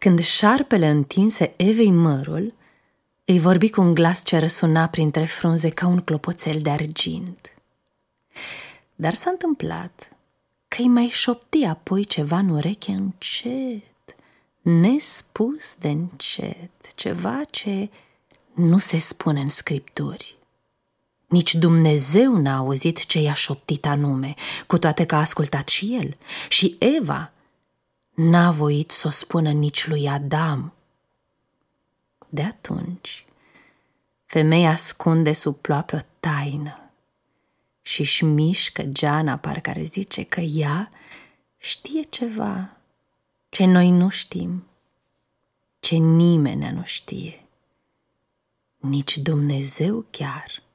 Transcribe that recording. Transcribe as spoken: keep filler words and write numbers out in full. Când șarpele întinse Evei mărul, îi vorbi cu un glas ce răsuna printre frunze ca un clopoțel de argint. Dar s-a întâmplat că îi mai șopti apoi ceva în ureche încet, nespus de încet, ceva ce nu se spune în scripturi. Nici Dumnezeu n-a auzit ce i-a șoptit anume, cu toate că a ascultat și el. Și Eva n-a voit să o spună nici lui Adam. De atunci, femeia ascunde sub ploape o taină și-și mișcă geana, parcă ar zice că ea știe ceva ce noi nu știm, ce nimeni nu știe, nici Dumnezeu chiar.